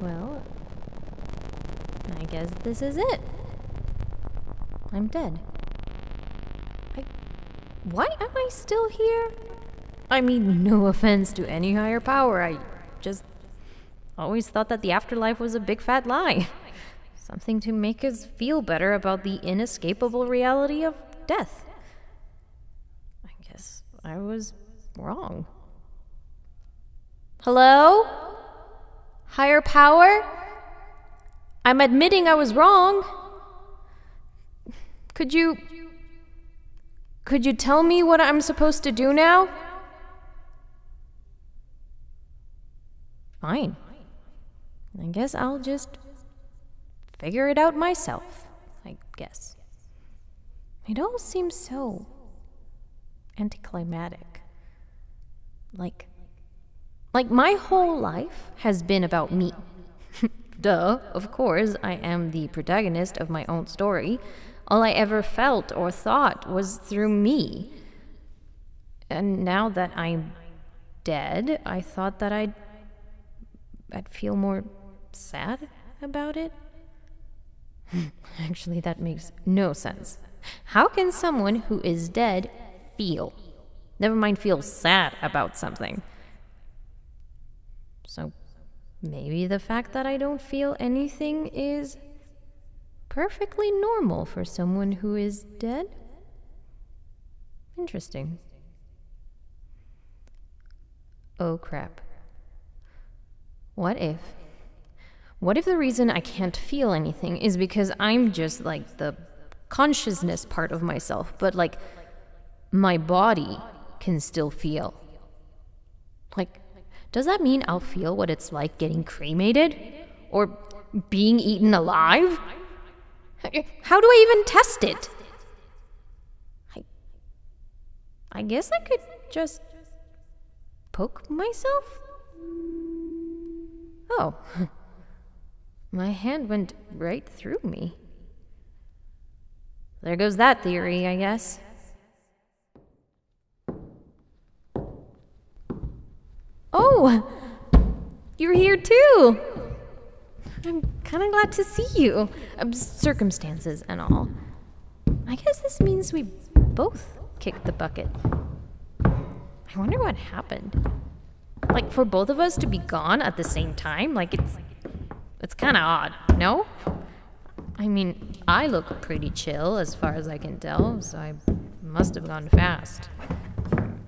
Well, I guess this is it. I'm dead. Why am I still here? I mean, no offense to any higher power, I just always thought that the afterlife was a big fat lie. Something to make us feel better about the inescapable reality of death. I guess I was wrong. Hello? Higher power? I'm admitting I was wrong. Could you tell me what I'm supposed to do now? Fine. I guess I'll just figure it out myself, I guess. It all seems so anticlimactic. Like my whole life has been about me. Duh, of course, I am the protagonist of my own story. All I ever felt or thought was through me. And now that I'm dead, I thought that I'd feel more sad about it. Actually, that makes no sense. How can someone who is dead feel? Never mind feel sad about something. So maybe the fact that I don't feel anything is perfectly normal for someone who is dead? Interesting. Oh crap. What if? What if the reason I can't feel anything is because I'm just like the consciousness part of myself, but like my body can still feel? Like, does that mean I'll feel what it's like getting cremated? Or being eaten alive? How do I even test it? I guess I could just poke myself? Oh. My hand went right through me. There goes that theory, I guess. Oh! You're here too! I'm kind of glad to see you. Circumstances and all. I guess this means we both kicked the bucket. I wonder what happened. Like, for both of us to be gone at the same time? Like, it's kind of odd, no? I mean, I look pretty chill as far as I can tell, so I must have gone fast.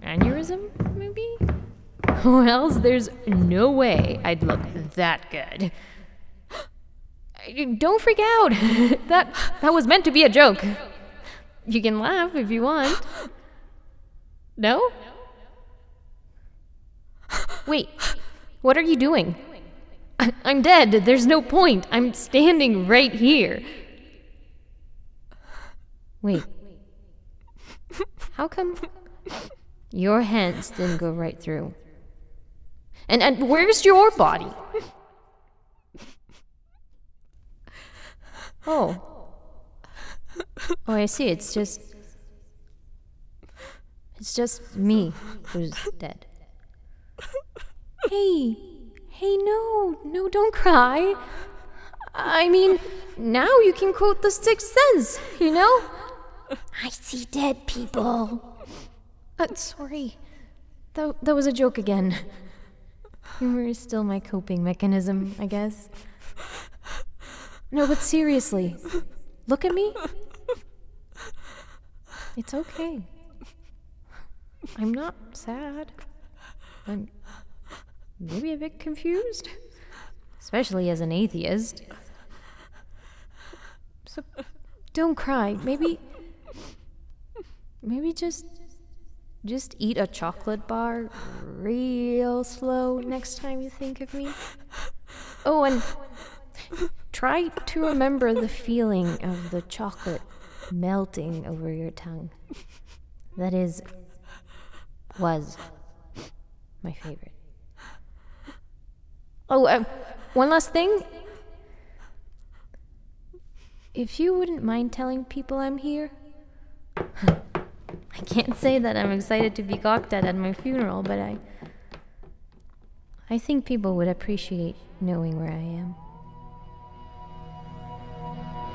Aneurysm, maybe? Or else there's no way I'd look that good. Don't freak out. That was meant to be a joke. You can laugh if you want. No? Wait, what are you doing? I'm dead. There's no point. I'm standing right here. Wait. How come your hands didn't go right through? And where's your body? Oh, I see. It's just me who's dead. Hey, no, don't cry. I mean, now you can quote The Sixth Sense, you know? I see dead people. Sorry. That was a joke again. Humor is still my coping mechanism, I guess. No, but seriously, look at me. It's okay. I'm not sad. I'm maybe a bit confused, especially as an atheist. So don't cry. Maybe just eat a chocolate bar real slow next time you think of me. Oh, and try to remember the feeling of the chocolate melting over your tongue. That was my favorite. Oh, one last thing. If you wouldn't mind telling people I'm here. I can't say that I'm excited to be gawked at my funeral, but I I think people would appreciate knowing where I am.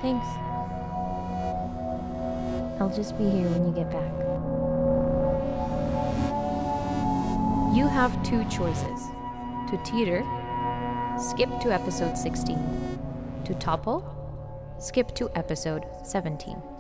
Thanks. I'll just be here when you get back. You have two choices. To teeter, skip to episode 16. To topple, skip to episode 17.